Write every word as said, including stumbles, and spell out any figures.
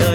xanh